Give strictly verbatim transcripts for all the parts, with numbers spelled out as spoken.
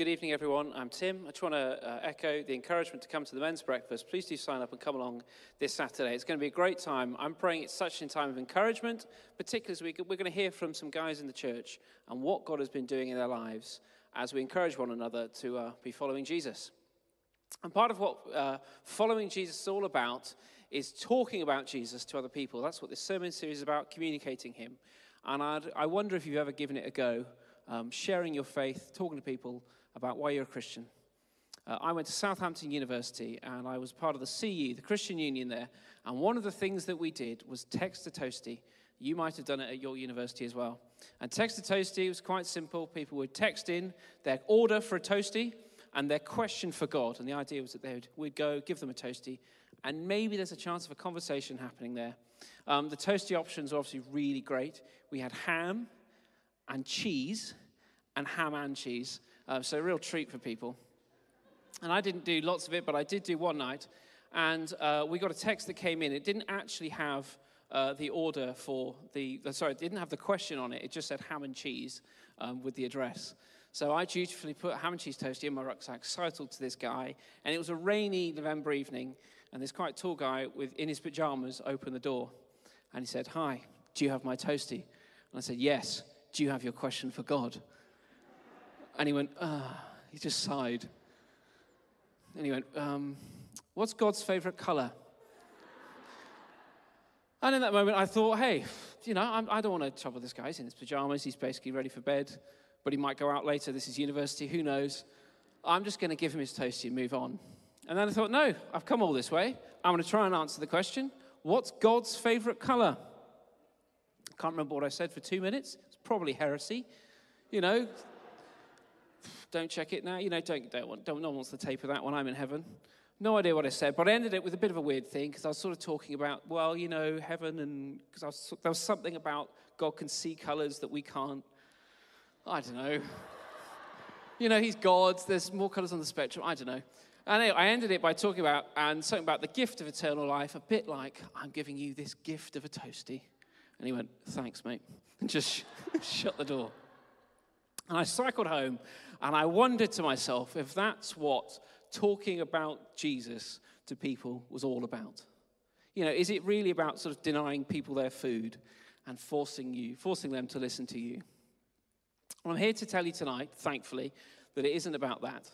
Good evening, everyone. I'm Tim. I just want to uh, echo the encouragement to come to the men's breakfast. Please do sign up and come along this Saturday. It's going to be a great time. I'm praying it's such a time of encouragement, particularly as we, we're going to hear from some guys in the church and what God has been doing in their lives as we encourage one another to uh, be following Jesus. And part of what uh, following Jesus is all about is talking about Jesus to other people. That's what this sermon series is about, communicating him. And I'd, I wonder if you've ever given it a go, um, sharing your faith, talking to people about why you're a Christian. Uh, I went to Southampton University, and I was part of the C U, the Christian Union there, and one of the things that we did was text a toasty. You might have done it at your university as well. And text a toasty was quite simple. People would text in their order for a toasty and their question for God, and the idea was that they would, we'd go, give them a toasty, and maybe there's a chance of a conversation happening there. Um, the toasty options are obviously really great. We had ham and cheese, and ham and cheese, Uh, so a real treat for people. And I didn't do lots of it, but I did do one night. And uh, we got a text that came in. It didn't actually have uh, the order for the, sorry, it didn't have the question on it. It just said ham and cheese um, with the address. So I dutifully put ham and cheese toastie in my rucksack, cycled to this guy. And it was a rainy November evening. And this quite tall guy with in his pajamas opened the door. And he said, "Hi, do you have my toastie?" And I said, "Yes, do you have your question for God?" And he went, ah, oh. He just sighed. And he went, um, "What's God's favorite color?" And in that moment, I thought, hey, you know, I'm, I don't want to trouble this guy. He's in his pajamas. He's basically ready for bed. But he might go out later. This is university. Who knows? I'm just going to give him his toastie and move on. And then I thought, no, I've come all this way. I'm going to try and answer the question, what's God's favorite color? I can't remember what I said for two minutes. It's probably heresy, you know. Don't check it now. You know, don't, don't want, don't, no one wants the tape of that one. I'm in heaven. No idea what I said, but I ended it with a bit of a weird thing because I was sort of talking about, well, you know, heaven, and because I was, there was something about God can see colors that we can't. I don't know. You know, he's God. There's more colors on the spectrum. I don't know. And anyway, I ended it by talking about, and something about the gift of eternal life, a bit like, I'm giving you this gift of a toastie. And he went, "Thanks, mate," and just shut the door. And I cycled home, and I wondered to myself if that's what talking about Jesus to people was all about. You know, is it really about sort of denying people their food and forcing you, forcing them to listen to you? Well, I'm here to tell you tonight, thankfully, that it isn't about that.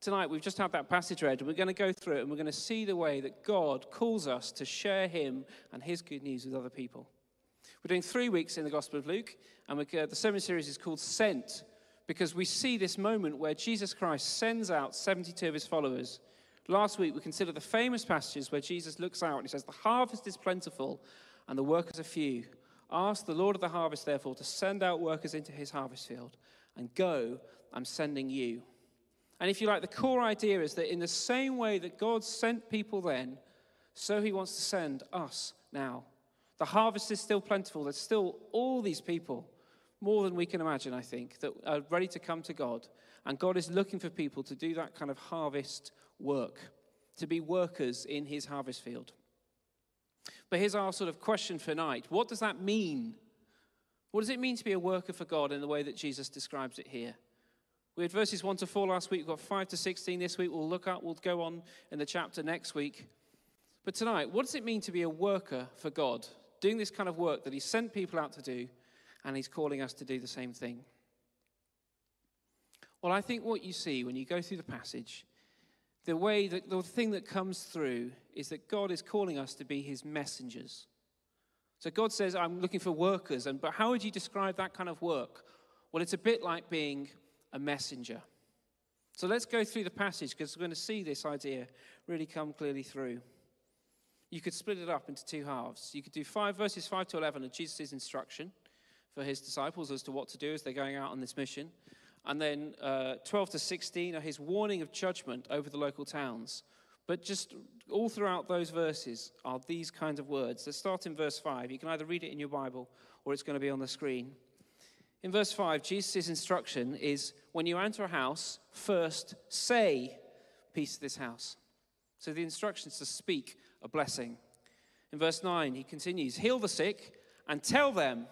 Tonight, we've just had that passage read, and we're going to go through it, and we're going to see the way that God calls us to share him and his good news with other people. We're doing three weeks in the Gospel of Luke, and we're, uh, the sermon series is called Sent, because we see this moment where Jesus Christ sends out seventy-two of his followers. Last week, we considered the famous passages where Jesus looks out and he says, "The harvest is plentiful and the workers are few. Ask the Lord of the harvest, therefore, to send out workers into his harvest field. And go, I'm sending you." And if you like, the core idea is that in the same way that God sent people then, so he wants to send us now. The harvest is still plentiful. There's still all these people, more than we can imagine, I think, that are ready to come to God. And God is looking for people to do that kind of harvest work, to be workers in his harvest field. But here's our sort of question for tonight. What does that mean? What does it mean to be a worker for God in the way that Jesus describes it here? We had verses one to four last week. We've got five to sixteen this week. We'll look up. We'll go on in the chapter next week. But tonight, what does it mean to be a worker for God, doing this kind of work that he sent people out to do? And he's calling us to do the same thing. Well, I think what you see when you go through the passage, the way that the thing that comes through is that God is calling us to be his messengers. So God says, "I'm looking for workers," and but how would you describe that kind of work? Well, it's a bit like being a messenger. So let's go through the passage because we're going to see this idea really come clearly through. You could split it up into two halves. You could do five verses five to eleven of Jesus' instruction for his disciples as to what to do as they're going out on this mission. And then uh, twelve to sixteen are his warning of judgment over the local towns. But just all throughout those verses are these kinds of words. Let's start in verse five. You can either read it in your Bible or it's going to be on the screen. In verse five, Jesus' instruction is, when you enter a house, first say, "Peace to this house." So the instruction is to speak a blessing. In verse nine, he continues, "Heal the sick and tell them,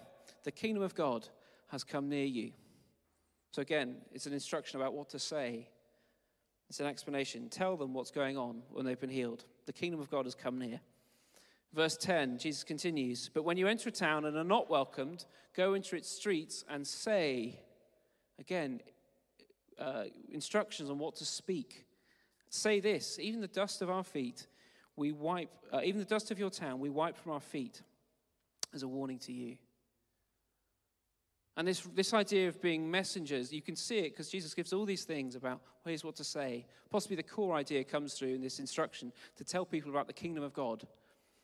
the kingdom of God has come near you." So again, it's an instruction about what to say. It's an explanation. Tell them what's going on when they've been healed. The kingdom of God has come near. Verse ten, Jesus continues, but when you enter a town and are not welcomed, go into its streets and say, again, uh, instructions on what to speak. Say this, even the dust of our feet, we wipe, uh, even the dust of your town, we wipe from our feet as a warning to you. And this, this idea of being messengers, you can see it because Jesus gives all these things about, well, here's what to say. Possibly the core idea comes through in this instruction to tell people about the kingdom of God.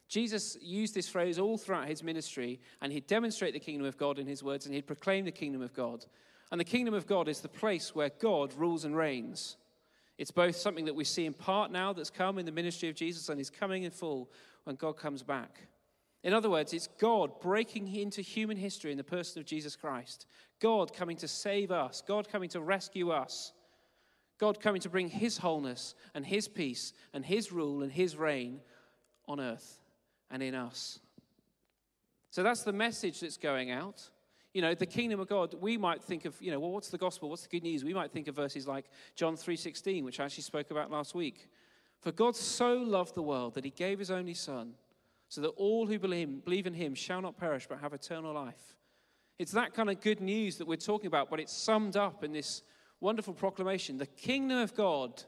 Jesus used this phrase all throughout his ministry, and he'd demonstrate the kingdom of God in his words, and he'd proclaim the kingdom of God. And the kingdom of God is the place where God rules and reigns. It's both something that we see in part now that's come in the ministry of Jesus and is coming in full when God comes back. In other words, it's God breaking into human history in the person of Jesus Christ. God coming to save us. God coming to rescue us. God coming to bring his wholeness and his peace and his rule and his reign on earth and in us. So that's the message that's going out. You know, the kingdom of God, we might think of, you know, well, what's the gospel? What's the good news? We might think of verses like John three sixteen, which I actually spoke about last week. For God so loved the world that he gave his only son, so that all who believe in him shall not perish but have eternal life. It's that kind of good news that we're talking about, but it's summed up in this wonderful proclamation. The kingdom of God,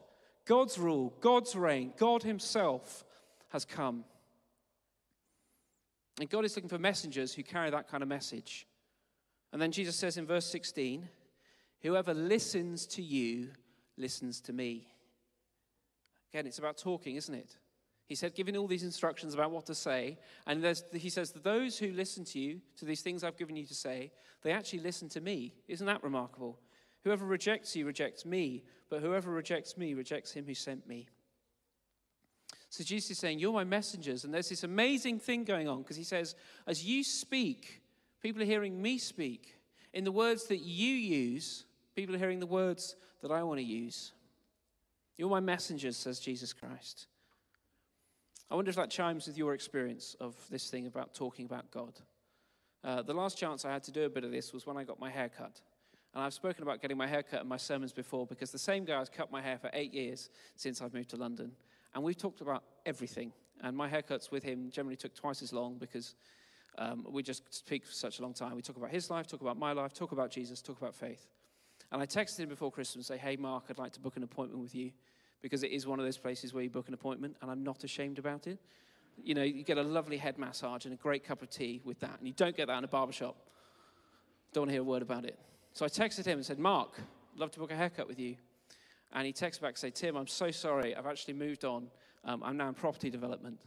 God's rule, God's reign, God himself has come. And God is looking for messengers who carry that kind of message. And then Jesus says in verse sixteen, whoever listens to you listens to me. Again, it's about talking, isn't it? He said, giving all these instructions about what to say. And he says that those who listen to you, to these things I've given you to say, they actually listen to me. Isn't that remarkable? Whoever rejects you rejects me, but whoever rejects me rejects him who sent me. So Jesus is saying, you're my messengers. And there's this amazing thing going on because he says, as you speak, people are hearing me speak. In the words that you use, people are hearing the words that I want to use. You're my messengers, says Jesus Christ. I wonder if that chimes with your experience of this thing about talking about God. Uh, the last chance I had to do a bit of this was when I got my hair cut. And I've spoken about getting my hair cut in my sermons before because the same guy has cut my hair for eight years since I've moved to London. And we've talked about everything. And my haircuts with him generally took twice as long because um, we just speak for such a long time. We talk about his life, talk about my life, talk about Jesus, talk about faith. And I texted him before Christmas and say, hey, Mark, I'd like to book an appointment with you because it is one of those places where you book an appointment and I'm not ashamed about it. You know, you get a lovely head massage and a great cup of tea with that. And you don't get that in a barbershop. Don't want to hear a word about it. So I texted him and said, Mark, I'd love to book a haircut with you. And he texts back and says, Tim, I'm so sorry. I've actually moved on. Um, I'm now in property development.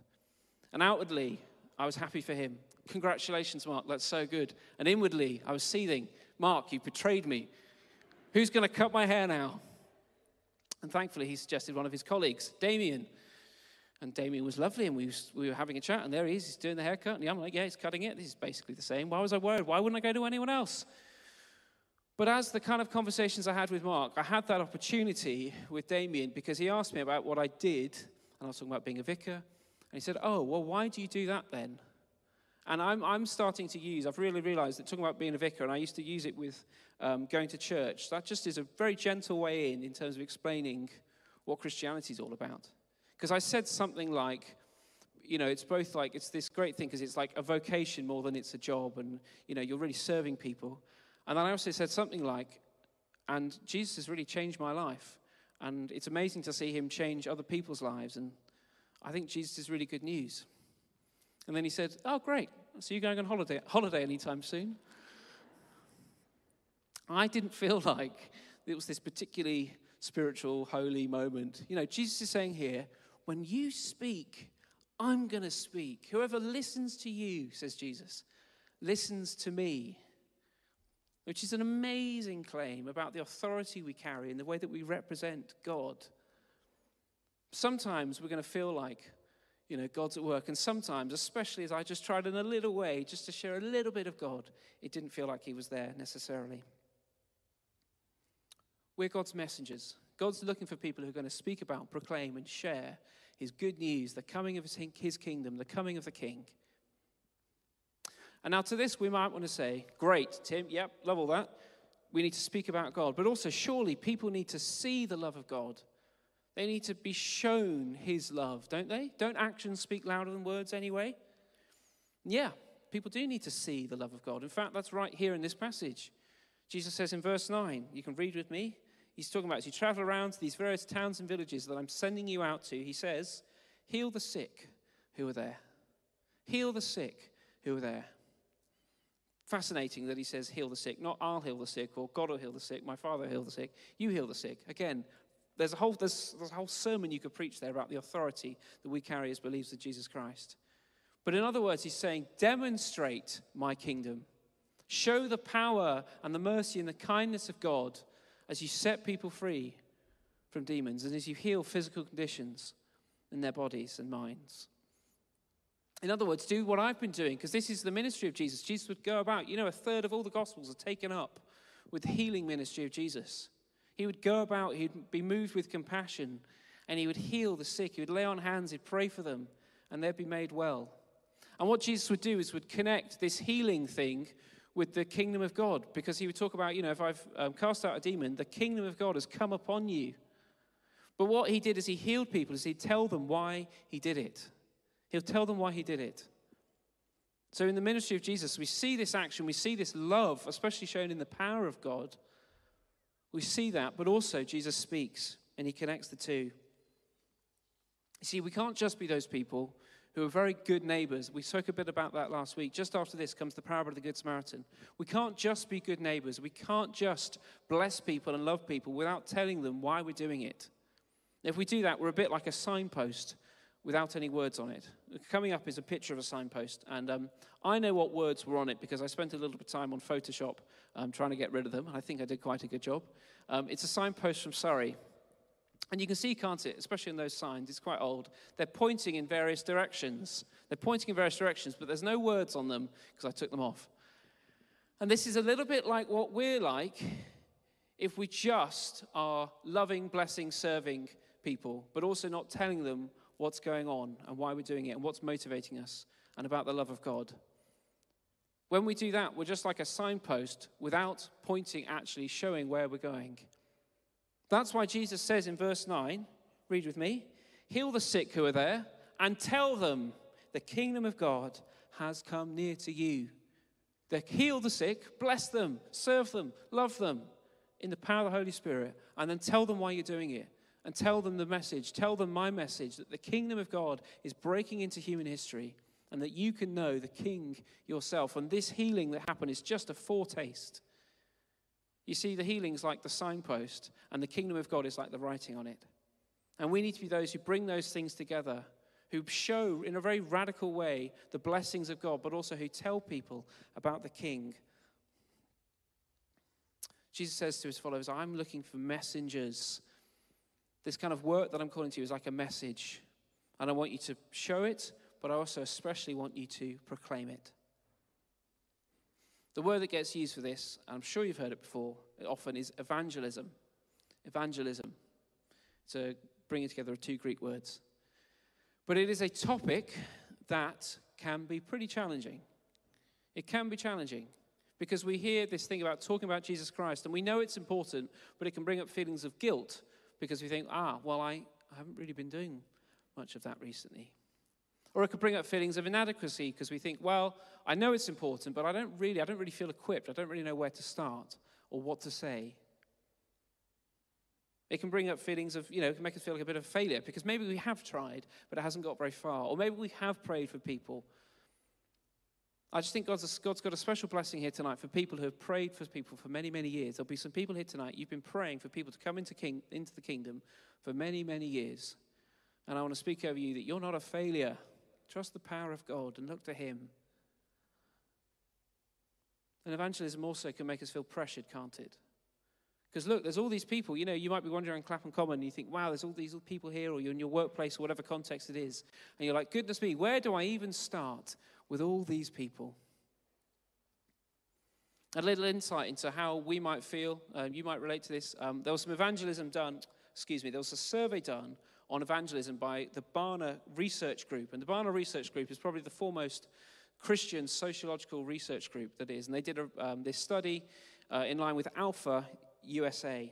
And outwardly, I was happy for him. Congratulations, Mark. That's so good. And inwardly, I was seething. Mark, you betrayed me. Who's going to cut my hair now? And thankfully, he suggested one of his colleagues, Damien. And Damien was lovely, and we, was, we were having a chat. And there he is. He's doing the haircut. And I'm like, yeah, he's cutting it. This is basically the same. Why was I worried? Why wouldn't I go to anyone else? But as the kind of conversations I had with Mark, I had that opportunity with Damien because he asked me about what I did, and I was talking about being a vicar, and he said, oh, well, why do you do that then? And I'm, I'm starting to use, I've really realized that talking about being a vicar, and I used to use it with um, going to church, that just is a very gentle way in in terms of explaining what Christianity is all about. Because I said something like, you know, it's both like, it's this great thing because it's like a vocation more than it's a job, and, you know, you're really serving people. And then I also said something like, and Jesus has really changed my life. And it's amazing to see him change other people's lives. And I think Jesus is really good news. And then he said, oh, great. So you're going on holiday, holiday anytime soon? I didn't feel like it was this particularly spiritual, holy moment. You know, Jesus is saying here, when you speak, I'm going to speak. Whoever listens to you, says Jesus, listens to me. Which is an amazing claim about the authority we carry and the way that we represent God. Sometimes we're going to feel like, you know, God's at work. And sometimes, especially as I just tried in a little way, just to share a little bit of God, it didn't feel like he was there necessarily. We're God's messengers. God's looking for people who are going to speak about, proclaim, and share his good news, the coming of his kingdom, the coming of the king. And now to this, we might want to say, great, Tim, yep, love all that. we need to speak about God, but also surely people need to see the love of God. They need to be shown his love, don't they? Don't actions speak louder than words anyway? Yeah, people do need to see the love of God. In fact, that's right here in this passage. Jesus says in verse nine, you can read with me. He's talking about as you travel around to these various towns and villages that I'm sending you out to, he says, heal the sick who are there. Heal the sick who are there. Fascinating that he says heal the sick, not I'll heal the sick or God will heal the sick, my Father will heal the sick, you heal the sick. Again, there's a whole there's, there's a whole sermon you could preach there about the authority that we carry as believers of Jesus Christ. But in other words, he's saying, demonstrate my kingdom. Show the power and the mercy and the kindness of God as you set people free from demons and as you heal physical conditions in their bodies and minds. In other words, do what I've been doing, because this is the ministry of Jesus. Jesus would go about, you know, a third of all the Gospels are taken up with the healing ministry of Jesus. He would go about, he'd be moved with compassion, and he would heal the sick. He would lay on hands, he'd pray for them, and they'd be made well. And what Jesus would do is would connect this healing thing with the kingdom of God, because he would talk about, you know, if I've um, cast out a demon, the kingdom of God has come upon you. But what he did is he healed people, is he'd tell them why he did it. He'll tell them why he did it. So in the ministry of Jesus, we see this action, we see this love, especially shown in the power of God. We see that, but also Jesus speaks, and he connects the two. You see, we can't just be those people who are very good neighbors. We spoke a bit about that last week. Just after this comes the parable of the Good Samaritan. We can't just be good neighbors. We can't just bless people and love people without telling them why we're doing it. If we do that, we're a bit like a signpost without any words on it. Coming up is a picture of a signpost, and um, I know what words were on it because I spent a little bit of time on Photoshop um, trying to get rid of them, and I think I did quite a good job. Um, it's a signpost from Surrey, and you can see, can't it, especially in those signs, it's quite old, they're pointing in various directions. They're pointing in various directions, but there's no words on them because I took them off. And this is a little bit like what we're like if we just are loving, blessing, serving people, but also not telling them what's going on and why we're doing it and what's motivating us and about the love of God. When we do that, we're just like a signpost without pointing, actually showing where we're going. That's why Jesus says in verse nine, read with me, heal the sick who are there and tell them the kingdom of God has come near to you. They heal the sick, bless them, serve them, love them in the power of the Holy Spirit, and then tell them why you're doing it. And tell them the message, tell them my message, that the kingdom of God is breaking into human history and that you can know the king yourself. And this healing that happened is just a foretaste. You see, the healing's like the signpost and the kingdom of God is like the writing on it. And we need to be those who bring those things together, who show in a very radical way the blessings of God, but also who tell people about the king. Jesus says to his followers, I'm looking for messengers. This kind of work that I'm calling to you is like a message. And I want you to show it, but I also especially want you to proclaim it. The word that gets used for this, and I'm sure you've heard it before, it often is evangelism. Evangelism. It's a bringing together of two Greek words. But it is a topic that can be pretty challenging. It can be challenging. Because we hear this thing about talking about Jesus Christ, and we know it's important, but it can bring up feelings of guilt. Because we think, ah, well, I, I haven't really been doing much of that recently. Or it could bring up feelings of inadequacy because we think, well, I know it's important, but I don't really, I don't really feel equipped. I don't really know where to start or what to say. It can bring up feelings of, you know, it can make us feel like a bit of a failure because maybe we have tried, but it hasn't got very far. Or maybe we have prayed for people. I just think God's, God's got a special blessing here tonight for people who have prayed for people for many, many years. There'll be some people here tonight, you've been praying for people to come into, king, into the kingdom for many, many years. And I want to speak over you that you're not a failure. Trust the power of God and look to him. And evangelism also can make us feel pressured, can't it? Because look, there's all these people, you know, you might be wandering around Clapham Common and you think, wow, there's all these people here, or you're in your workplace or whatever context it is. And you're like, goodness me, where do I even start with all these people? A little insight into how we might feel, uh, you might relate to this. Um, there was some evangelism done, excuse me, there was a survey done on evangelism by the Barna Research Group. And the Barna Research Group is probably the foremost Christian sociological research group that is. And they did a, um, this study uh, in line with Alpha U S A.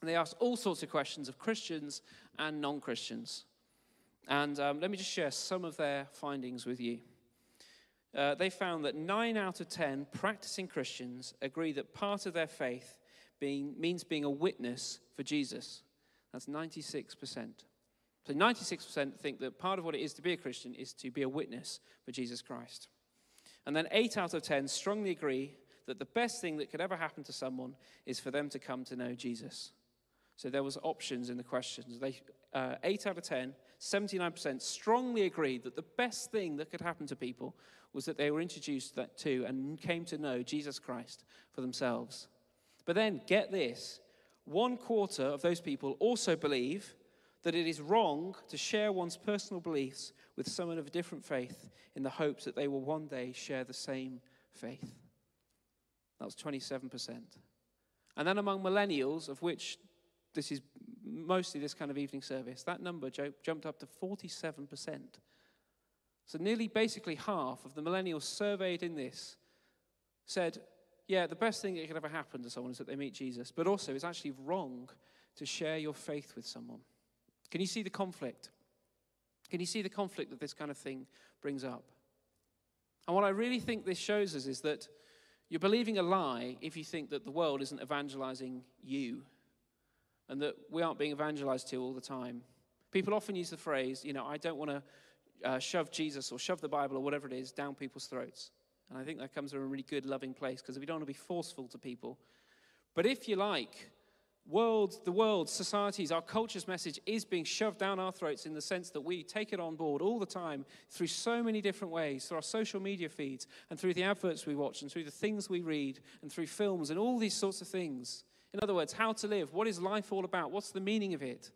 And they asked all sorts of questions of Christians and non-Christians. And um, let me just share some of their findings with you. Uh, they found that nine out of ten practicing Christians agree that part of their faith being, means being a witness for Jesus. That's ninety-six percent. So ninety-six percent think that part of what it is to be a Christian is to be a witness for Jesus Christ. And then eight out of ten strongly agree that the best thing that could ever happen to someone is for them to come to know Jesus. So there was options in the questions. They, uh, eight out of ten, seventy-nine percent strongly agreed that the best thing that could happen to people was that they were introduced to and came to know Jesus Christ for themselves. But then, get this, one quarter of those people also believe that it is wrong to share one's personal beliefs with someone of a different faith in the hopes that they will one day share the same faith. That was twenty-seven percent. And then among millennials, of which this is mostly this kind of evening service, that number jumped up to forty-seven percent. So nearly basically half of the millennials surveyed in this said, yeah, the best thing that could ever happen to someone is that they meet Jesus, but also it's actually wrong to share your faith with someone. Can you see the conflict? Can you see the conflict that this kind of thing brings up? And what I really think this shows us is that you're believing a lie if you think that the world isn't evangelizing you and that we aren't being evangelized to all the time. People often use the phrase, you know, I don't want to uh, shove Jesus or shove the Bible or whatever it is down people's throats. And I think that comes from a really good, loving place, because we don't want to be forceful to people. But if you like, world, the world, societies, our culture's message is being shoved down our throats in the sense that we take it on board all the time through so many different ways, through our social media feeds, and through the adverts we watch, and through the things we read, and through films, and all these sorts of things. In other words, how to live, what is life all about, what's the meaning of it?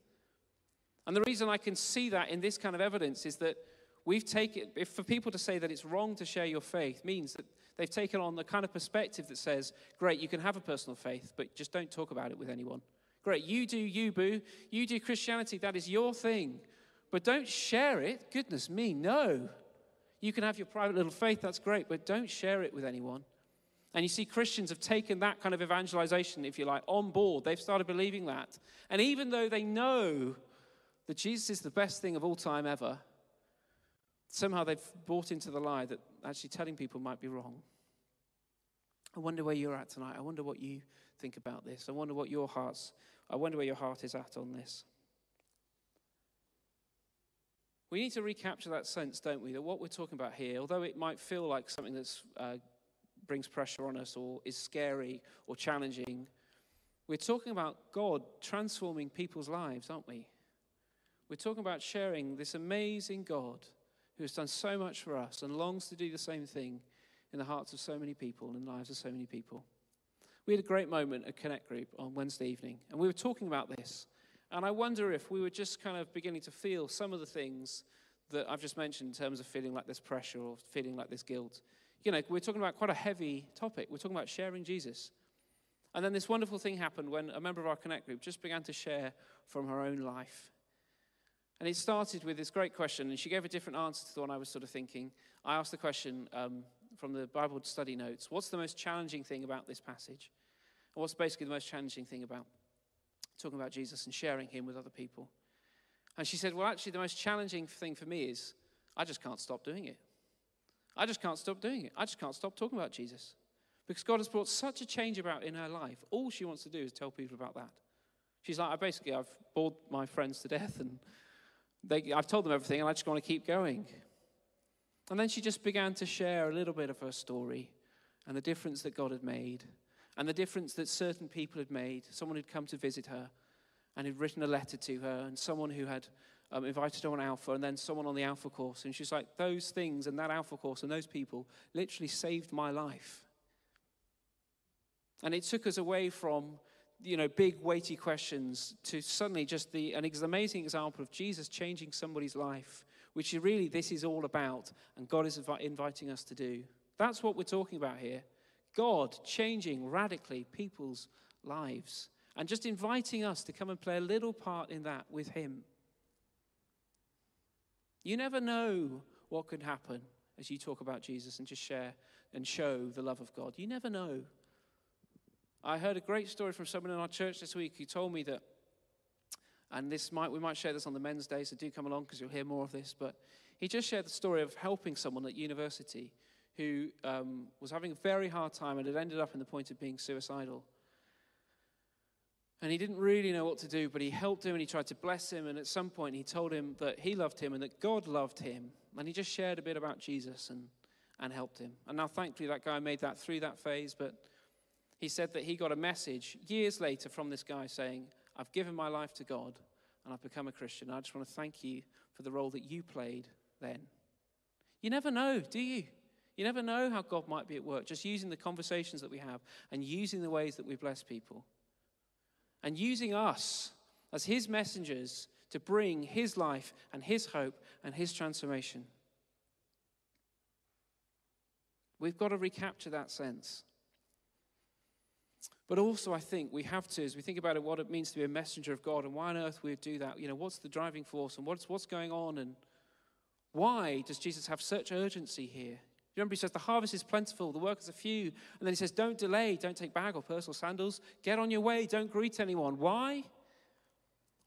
And the reason I can see that in this kind of evidence is that We've taken, if for people to say that it's wrong to share your faith means that they've taken on the kind of perspective that says, great, you can have a personal faith, but just don't talk about it with anyone. Great, you do you, boo. You do Christianity, that is your thing. But don't share it. Goodness me, no. You can have your private little faith, that's great, but don't share it with anyone. And you see Christians have taken that kind of evangelization, if you like, on board. They've started believing that. And even though they know that Jesus is the best thing of all time ever, somehow they've bought into the lie that actually telling people might be wrong. I wonder where you're at tonight. I wonder what you think about this. I wonder what your heart's, I wonder where your heart is at on this. We need to recapture that sense, don't we, that what we're talking about here, although it might feel like something that uh, brings pressure on us or is scary or challenging, we're talking about God transforming people's lives, aren't we? We're talking about sharing this amazing God who has done so much for us and longs to do the same thing in the hearts of so many people and lives of so many people. We had a great moment at Connect Group on Wednesday evening, and we were talking about this. And I wonder if we were just kind of beginning to feel some of the things that I've just mentioned in terms of feeling like this pressure or feeling like this guilt. You know, we're talking about quite a heavy topic. We're talking about sharing Jesus. And then this wonderful thing happened when a member of our Connect Group just began to share from her own life. And it started with this great question, and she gave a different answer to the one I was sort of thinking. I asked the question um, from the Bible study notes, what's the most challenging thing about this passage? And what's basically the most challenging thing about talking about Jesus and sharing him with other people? And she said, well, actually, the most challenging thing for me is I just can't stop doing it. I just can't stop doing it. I just can't stop talking about Jesus. Because God has brought such a change about in her life. All she wants to do is tell people about that. She's like, I basically, I've bored my friends to death, and They, I've told them everything, and I just want to keep going. And then she just began to share a little bit of her story and the difference that God had made and the difference that certain people had made. Someone who'd come to visit her and who'd written a letter to her, and someone who had um, invited her on Alpha, and then someone on the Alpha course. And she's like, those things and that Alpha course and those people literally saved my life. And it took us away from, you know, big weighty questions to suddenly just the an amazing example of Jesus changing somebody's life, which is really this is all about, and God is invi- inviting us to do. That's what we're talking about here. God changing radically people's lives and just inviting us to come and play a little part in that with him. You never know what could happen as you talk about Jesus and just share and show the love of God. You never know. I heard a great story from someone in our church this week who told me that, and this might we might share this on the men's day, so do come along because you'll hear more of this, but he just shared the story of helping someone at university who um, was having a very hard time and had ended up in the point of being suicidal. And he didn't really know what to do, but he helped him and he tried to bless him. And at some point he told him that he loved him and that God loved him. And he just shared a bit about Jesus and, and helped him. And now thankfully that guy made that through that phase, but he said that he got a message years later from this guy saying, I've given my life to God and I've become a Christian. I just want to thank you for the role that you played then. You never know, do you? You never know how God might be at work, just using the conversations that we have and using the ways that we bless people. And using us as his messengers to bring his life and his hope and his transformation. We've got to recapture that sense. But also I think we have to, as we think about it, what it means to be a messenger of God and why on earth we would do that. You know, what's the driving force and what's, what's going on and why does Jesus have such urgency here? Remember, he says, the harvest is plentiful, the workers are few. And then he says, don't delay, don't take bag or purse or sandals. Get on your way, don't greet anyone. Why?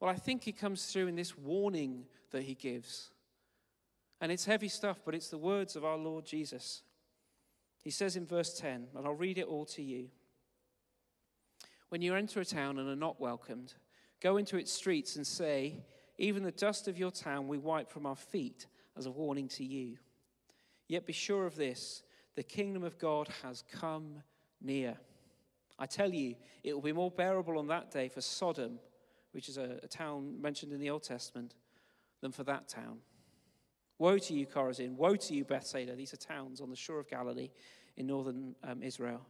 Well, I think it comes through in this warning that he gives. And it's heavy stuff, but it's the words of our Lord Jesus. He says in verse ten, and I'll read it all to you. When you enter a town and are not welcomed, go into its streets and say, even the dust of your town we wipe from our feet as a warning to you. Yet be sure of this, the kingdom of God has come near. I tell you, it will be more bearable on that day for Sodom, which is a, a town mentioned in the Old Testament, than for that town. Woe to you, Chorazin. Woe to you, Bethsaida. These are towns on the shore of Galilee in northern um, Israel.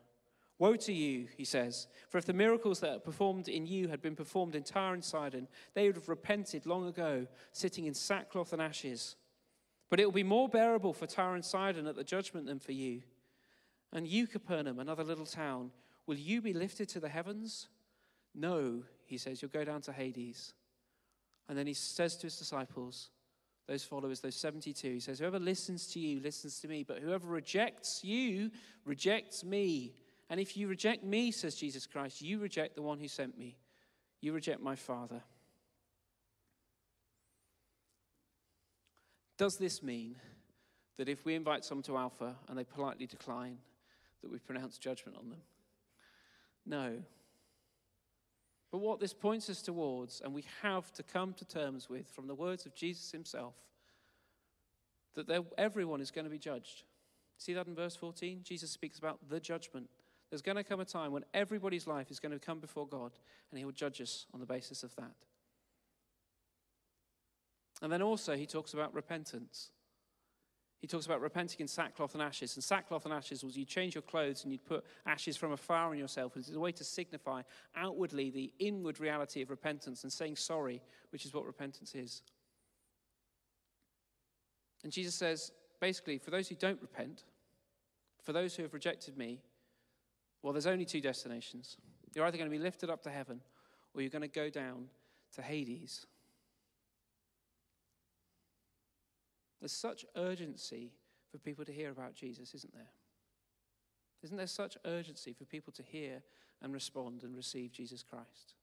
Woe to you, he says, for if the miracles that are performed in you had been performed in Tyre and Sidon, they would have repented long ago, sitting in sackcloth and ashes. But it will be more bearable for Tyre and Sidon at the judgment than for you. And you, Capernaum, another little town, will you be lifted to the heavens? No, he says, you'll go down to Hades. And then he says to his disciples, those followers, those seventy-two, he says, whoever listens to you, listens to me. But whoever rejects you, rejects me. And if you reject me, says Jesus Christ, you reject the one who sent me. You reject my Father. Does this mean that if we invite someone to Alpha and they politely decline, that we pronounce judgment on them? No. But what this points us towards, and we have to come to terms with from the words of Jesus himself, that there, everyone is going to be judged. See that in verse fourteen? Jesus speaks about the judgment. There's going to come a time when everybody's life is going to come before God, and he will judge us on the basis of that. And then also he talks about repentance. He talks about repenting in sackcloth and ashes. And sackcloth and ashes was you change your clothes and you'd put ashes from a fire on yourself. It's a way to signify outwardly the inward reality of repentance and saying sorry, which is what repentance is. And Jesus says, basically, for those who don't repent, for those who have rejected me, well, there's only two destinations. You're either going to be lifted up to heaven or you're going to go down to Hades. There's such urgency for people to hear about Jesus, isn't there? Isn't there such urgency for people to hear and respond and receive Jesus Christ?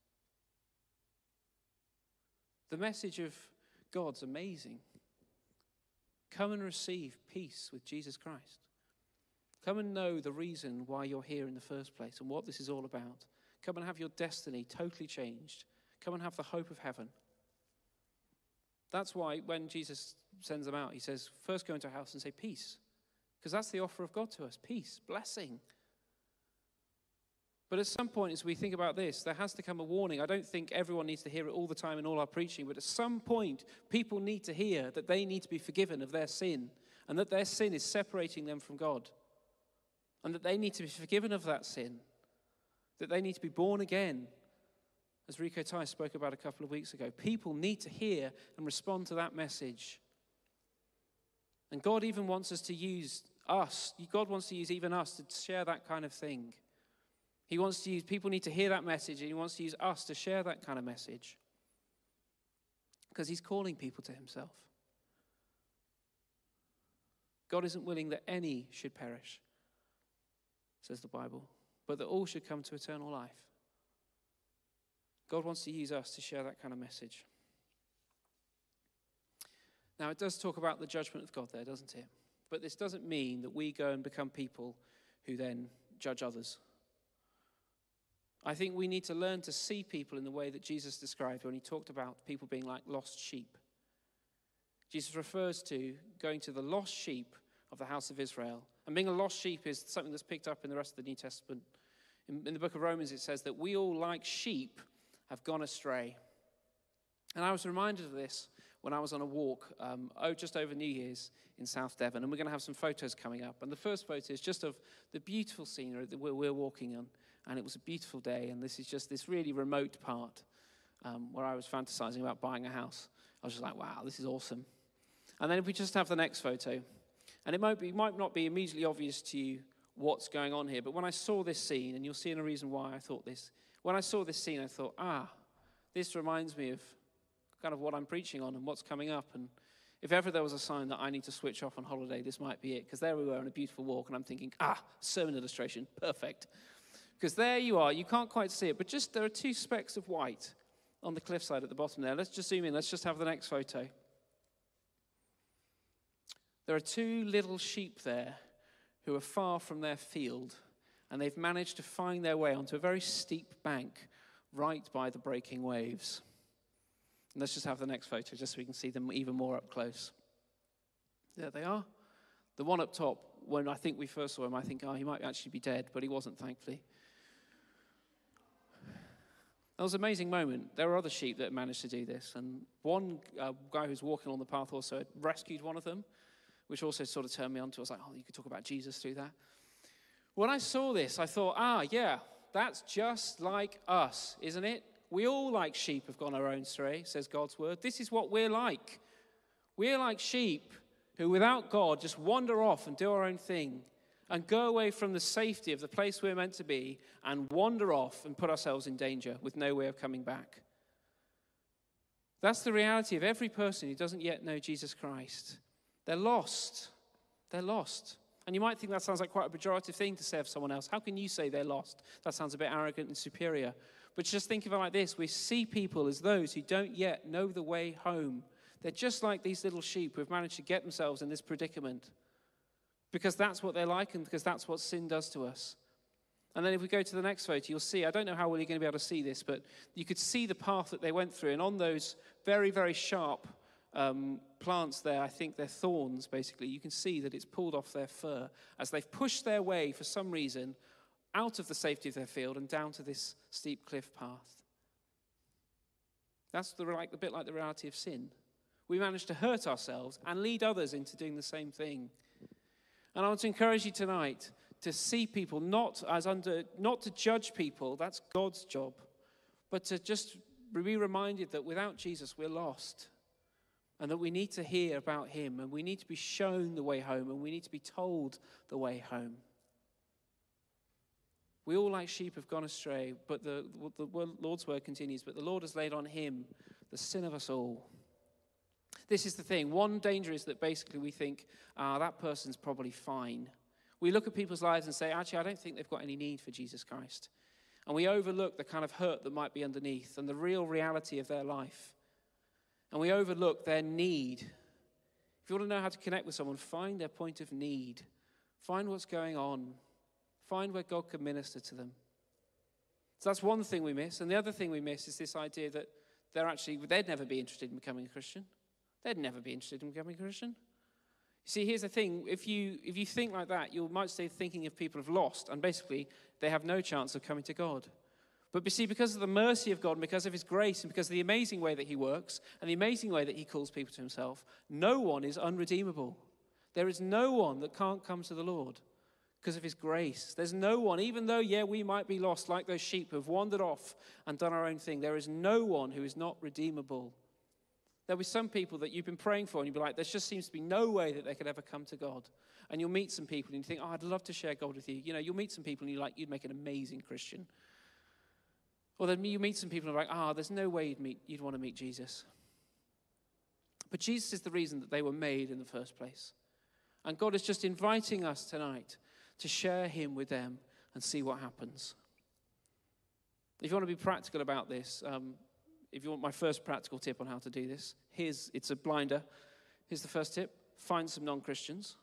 The message of God's amazing. Come and receive peace with Jesus Christ. Come and know the reason why you're here in the first place and what this is all about. Come and have your destiny totally changed. Come and have the hope of heaven. That's why when Jesus sends them out, he says, first go into a house and say peace. Because that's the offer of God to us, peace, blessing. But at some point, as we think about this, there has to come a warning. I don't think everyone needs to hear it all the time in all our preaching, but at some point, people need to hear that they need to be forgiven of their sin, and that their sin is separating them from God, and that they need to be forgiven of that sin, that they need to be born again. As Rico Tice spoke about a couple of weeks ago, people need to hear and respond to that message. And God even wants us to use us. God wants to use even us to share that kind of thing. He wants to use, people need to hear that message, and he wants to use us to share that kind of message. Because he's calling people to himself. God isn't willing that any should perish, says the Bible, but that all should come to eternal life. God wants to use us to share that kind of message. Now, it does talk about the judgment of God there, doesn't it? But this doesn't mean that we go and become people who then judge others. I think we need to learn to see people in the way that Jesus described when he talked about people being like lost sheep. Jesus refers to going to the lost sheep of the house of Israel. And being a lost sheep is something that's picked up in the rest of the New Testament. In, in the book of Romans, it says that we all, like sheep, have gone astray. And I was reminded of this when I was on a walk um, oh, just over New Year's in South Devon. And we're going to have some photos coming up. And the first photo is just of the beautiful scenery that we're, we're walking on. And it was a beautiful day. And this is just this really remote part um, where I was fantasizing about buying a house. I was just like, wow, this is awesome. And then if we just have the next photo, and it might be, might not be immediately obvious to you what's going on here, but when I saw this scene, and you'll see in a reason why I thought this, when I saw this scene, I thought, ah, this reminds me of kind of what I'm preaching on and what's coming up, and if ever there was a sign that I need to switch off on holiday, this might be it, because there we were on a beautiful walk, and I'm thinking, ah, sermon illustration, perfect. Because there you are, you can't quite see it, but just there are two specks of white on the cliffside at the bottom there. Let's just zoom in, let's just have the next photo. There are two little sheep there who are far from their field, and they've managed to find their way onto a very steep bank right by the breaking waves. And let's just have the next photo just so we can see them even more up close. There they are. The one up top, when I think we first saw him, I think, oh, he might actually be dead, but he wasn't, thankfully. That was an amazing moment. There were other sheep that managed to do this, and one uh, guy who's walking on the path also had rescued one of them, which also sort of turned me on to, I was like, oh, you could talk about Jesus through that. When I saw this, I thought, ah, yeah, that's just like us, isn't it? We all, like sheep, have gone our own stray, says God's word. This is what we're like. We're like sheep who, without God, just wander off and do our own thing and go away from the safety of the place we're meant to be and wander off and put ourselves in danger with no way of coming back. That's the reality of every person who doesn't yet know Jesus Christ. They're lost. They're lost. And you might think that sounds like quite a pejorative thing to say of someone else. How can you say they're lost? That sounds a bit arrogant and superior. But just think of it like this. We see people as those who don't yet know the way home. They're just like these little sheep who have managed to get themselves in this predicament. Because that's what they're like and because that's what sin does to us. And then if we go to the next photo, you'll see, I don't know how well you're going to be able to see this, but you could see the path that they went through. And on those very, very sharp Um, plants there, I think they're thorns, basically. You can see that it's pulled off their fur as they've pushed their way, for some reason, out of the safety of their field and down to this steep cliff path. That's the, like, a bit like the reality of sin. We manage to hurt ourselves and lead others into doing the same thing. And I want to encourage you tonight to see people, not as under, not to judge people, that's God's job, but to just be reminded that without Jesus, we're lost. And that we need to hear about him, and we need to be shown the way home, and we need to be told the way home. We all, like sheep, have gone astray, but the, the Lord's word continues, but the Lord has laid on him the sin of us all. This is the thing. One danger is that basically we think, ah, that person's probably fine. We look at people's lives and say, actually, I don't think they've got any need for Jesus Christ. And we overlook the kind of hurt that might be underneath and the real reality of their life. And we overlook their need. If you want to know how to connect with someone, find their point of need. Find what's going on. Find where God can minister to them. So that's one thing we miss. And the other thing we miss is this idea that they're actually, they'd never be interested in becoming a Christian. They'd never be interested in becoming a Christian. You see, here's the thing. If you, if you think like that, you might stay thinking if people have lost, and basically they have no chance of coming to God. But you see, because of the mercy of God, and because of his grace, and because of the amazing way that he works, and the amazing way that he calls people to himself, no one is unredeemable. There is no one that can't come to the Lord because of his grace. There's no one, even though, yeah, we might be lost like those sheep who have wandered off and done our own thing, there is no one who is not redeemable. There'll be some people that you've been praying for, and you'll be like, there just seems to be no way that they could ever come to God. And you'll meet some people, and you think, oh, I'd love to share God with you. You know, you'll meet some people, and you're like, you'd make an amazing Christian. Or then you meet some people and are like, ah, oh, there's no way you'd, meet, you'd want to meet Jesus. But Jesus is the reason that they were made in the first place. And God is just inviting us tonight to share him with them and see what happens. If you want to be practical about this, um, if you want my first practical tip on how to do this, here's, it's a blinder. Here's the first tip. Find some non-Christians.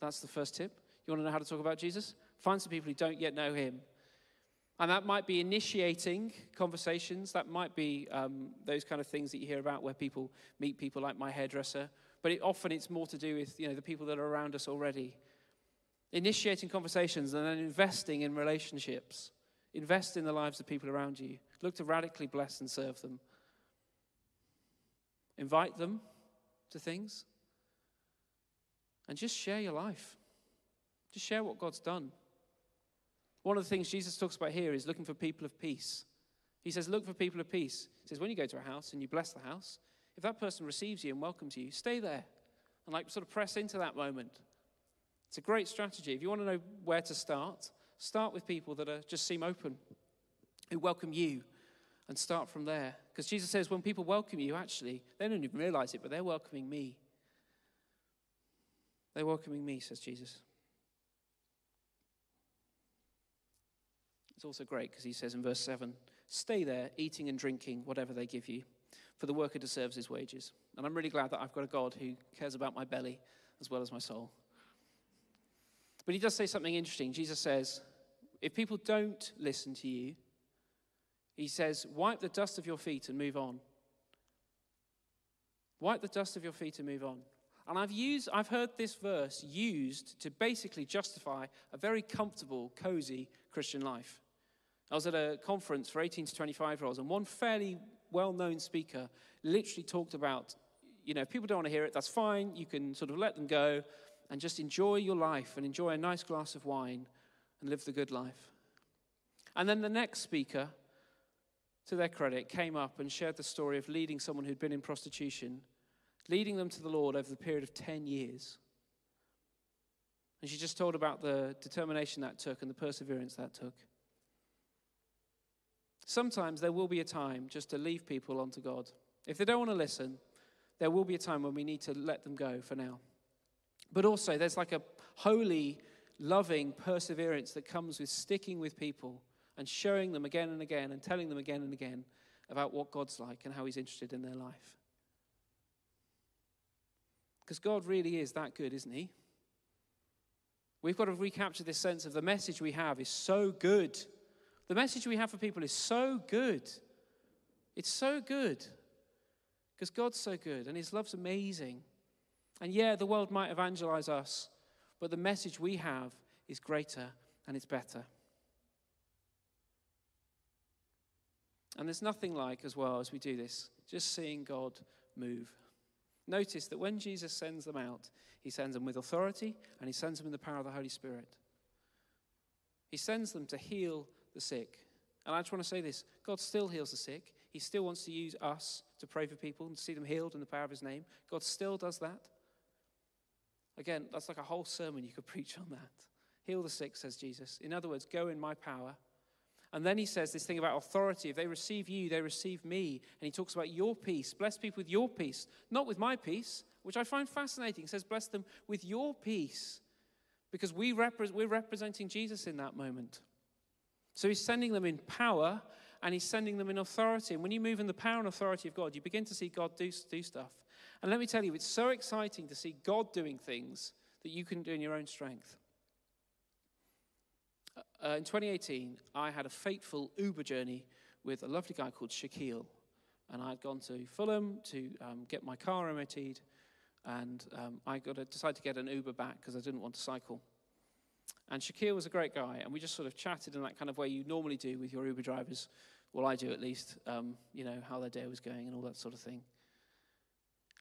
That's the first tip. You want to know how to talk about Jesus? Find some people who don't yet know him. And that might be initiating conversations. That might be um, those kind of things that you hear about where people meet people like my hairdresser. But it, often it's more to do with, you know, the people that are around us already. Initiating conversations and then investing in relationships. Invest in the lives of people around you. Look to radically bless and serve them. Invite them to things. And just share your life. Just share what God's done. One of the things Jesus talks about here is looking for people of peace. He says, look for people of peace. He says, when you go to a house and you bless the house, if that person receives you and welcomes you, stay there and like sort of press into that moment. It's a great strategy. If you want to know where to start, start with people that are, just seem open, who welcome you, and start from there. Because Jesus says when people welcome you, actually, they don't even realize it, but they're welcoming me. They're welcoming me, says Jesus. It's also great because he says in verse seven, stay there, eating and drinking whatever they give you, for the worker deserves his wages. And I'm really glad that I've got a God who cares about my belly as well as my soul. But he does say something interesting. Jesus says, if people don't listen to you, he says, wipe the dust of your feet and move on. Wipe the dust of your feet and move on. And I've used, I've heard this verse used to basically justify a very comfortable, cozy Christian life. I was at a conference for eighteen to twenty-five-year-olds, and one fairly well-known speaker literally talked about, you know, if people don't want to hear it, that's fine. You can sort of let them go and just enjoy your life and enjoy a nice glass of wine and live the good life. And then the next speaker, to their credit, came up and shared the story of leading someone who'd been in prostitution, leading them to the Lord over the period of ten years. And she just told about the determination that took and the perseverance that took. Sometimes there will be a time just to leave people onto God. If they don't want to listen, there will be a time when we need to let them go for now. But also, there's like a holy, loving perseverance that comes with sticking with people and showing them again and again and telling them again and again about what God's like and how he's interested in their life. Because God really is that good, isn't he? We've got to recapture this sense of the message we have is so good. The message we have for people is so good. It's so good. Because God's so good and his love's amazing. And yeah, the world might evangelize us, but the message we have is greater and it's better. And there's nothing like, as well, as we do this, just seeing God move. Notice that when Jesus sends them out, he sends them with authority and he sends them in the power of the Holy Spirit. He sends them to heal the sick. And I just want to say this, God still heals the sick. He still wants to use us to pray for people and see them healed in the power of his name. God still does that. Again, that's like a whole sermon you could preach on that. Heal the sick, says Jesus. In other words, go in my power. And then he says this thing about authority. If they receive you, they receive me. And he talks about your peace. Bless people with your peace, not with my peace, which I find fascinating. He says, bless them with your peace, because we repre- we're representing Jesus in that moment. So he's sending them in power, and he's sending them in authority. And when you move in the power and authority of God, you begin to see God do, do stuff. And let me tell you, it's so exciting to see God doing things that you couldn't do in your own strength. Uh, in twenty eighteen, I had a fateful Uber journey with a lovely guy called Shaquille. And I had gone to Fulham to um, get my car M O T'd. And um, I got to decide to get an Uber back because I didn't want to cycle. And Shaquille was a great guy. And we just sort of chatted in that kind of way you normally do with your Uber drivers. Well, I do at least. Um, you know, how their day was going and all that sort of thing.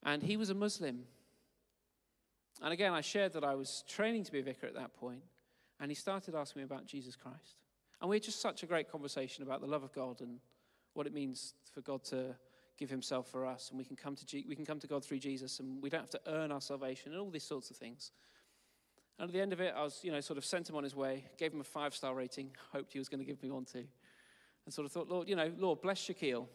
And he was a Muslim. And again, I shared that I was training to be a vicar at that point. And he started asking me about Jesus Christ. And we had just such a great conversation about the love of God and what it means for God to give himself for us. And we can come to G- we can come to God through Jesus, and we don't have to earn our salvation and all these sorts of things. And at the end of it, I was, you know, sort of sent him on his way, gave him a five-star rating, hoped he was going to give me one too. And sort of thought, Lord, you know, Lord, bless Shaquille.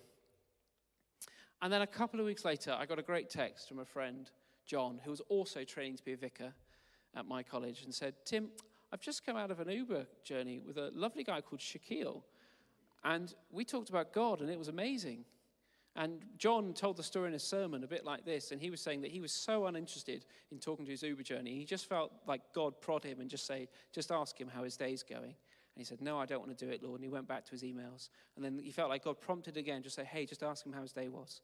And then a couple of weeks later, I got a great text from a friend, John, who was also training to be a vicar at my college, and said, Tim, I I've just come out of an Uber journey with a lovely guy called Shaquille, and we talked about God, and it was amazing. And John told the story in a sermon a bit like this, and he was saying that he was so uninterested in talking to his Uber journey, he just felt like God prod him and just say, just ask him how his day's going. And he said, no, I don't want to do it, Lord. And he went back to his emails. And then he felt like God prompted again, just say, hey, just ask him how his day was.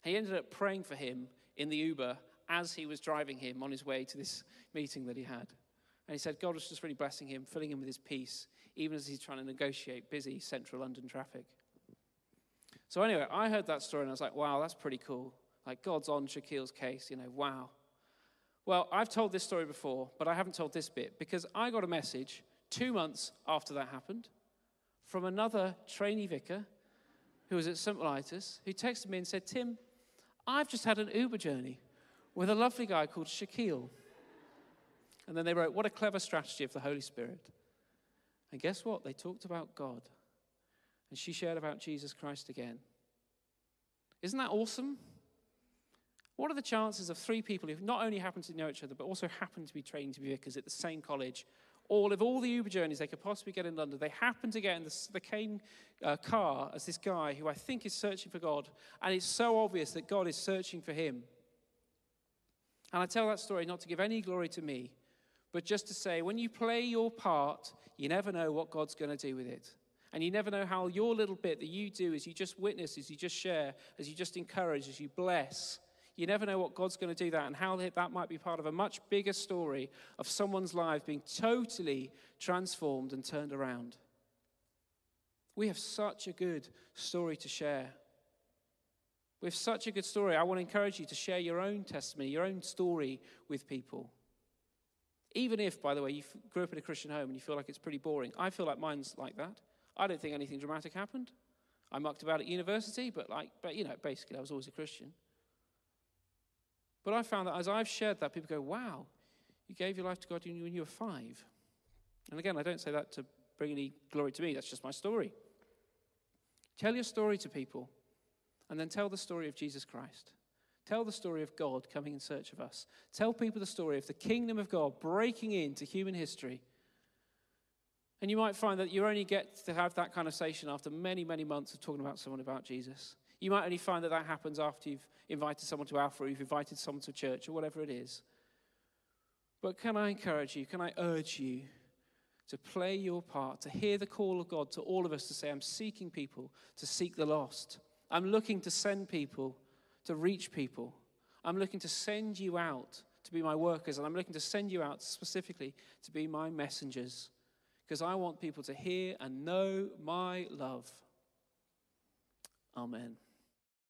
He ended up praying for him in the Uber as he was driving him on his way to this meeting that he had. And he said God was just really blessing him, filling him with his peace, even as he's trying to negotiate busy central London traffic. So anyway, I heard that story and I was like, wow, that's pretty cool. Like, God's on Shaquille's case, you know, wow. Well, I've told this story before, but I haven't told this bit, because I got a message two months after that happened from another trainee vicar who was at Saint Mellitus, who texted me and said, Tim, I've just had an Uber journey with a lovely guy called Shaquille. And then they wrote, what a clever strategy of the Holy Spirit. And guess what? They talked about God. And she shared about Jesus Christ again. Isn't that awesome? What are the chances of three people who not only happen to know each other, but also happen to be trained to be vicars at the same college? All of all the Uber journeys they could possibly get in London, they happened to get in the, the same uh, car as this guy who I think is searching for God. And it's so obvious that God is searching for him. And I tell that story not to give any glory to me, but just to say, when you play your part, you never know what God's going to do with it. And you never know how your little bit that you do, as you just witness, as you just share, as you just encourage, as you bless, you never know what God's going to do that, and how that might be part of a much bigger story of someone's life being totally transformed and turned around. We have such a good story to share. We have such a good story. I want to encourage you to share your own testimony, your own story with people. Even if, by the way, you grew up in a Christian home and you feel like it's pretty boring. I feel like mine's like that. I don't think anything dramatic happened. I mucked about at university, but like, but you know, basically I was always a Christian. But I found that as I've shared that, people go, wow, you gave your life to God when you were five. And again, I don't say that to bring any glory to me. That's just my story. Tell your story to people, and then tell the story of Jesus Christ. Tell the story of God coming in search of us. Tell people the story of the kingdom of God breaking into human history. And you might find that you only get to have that conversation after many, many months of talking about someone about Jesus. You might only find that that happens after you've invited someone to Alpha, or you've invited someone to church, or whatever it is. But can I encourage you, can I urge you to play your part, to hear the call of God to all of us to say, I'm seeking people, to seek the lost. I'm looking to send people, to reach people. I'm looking to send you out to be my workers, and I'm looking to send you out specifically to be my messengers. Because I want people to hear and know my love. Amen.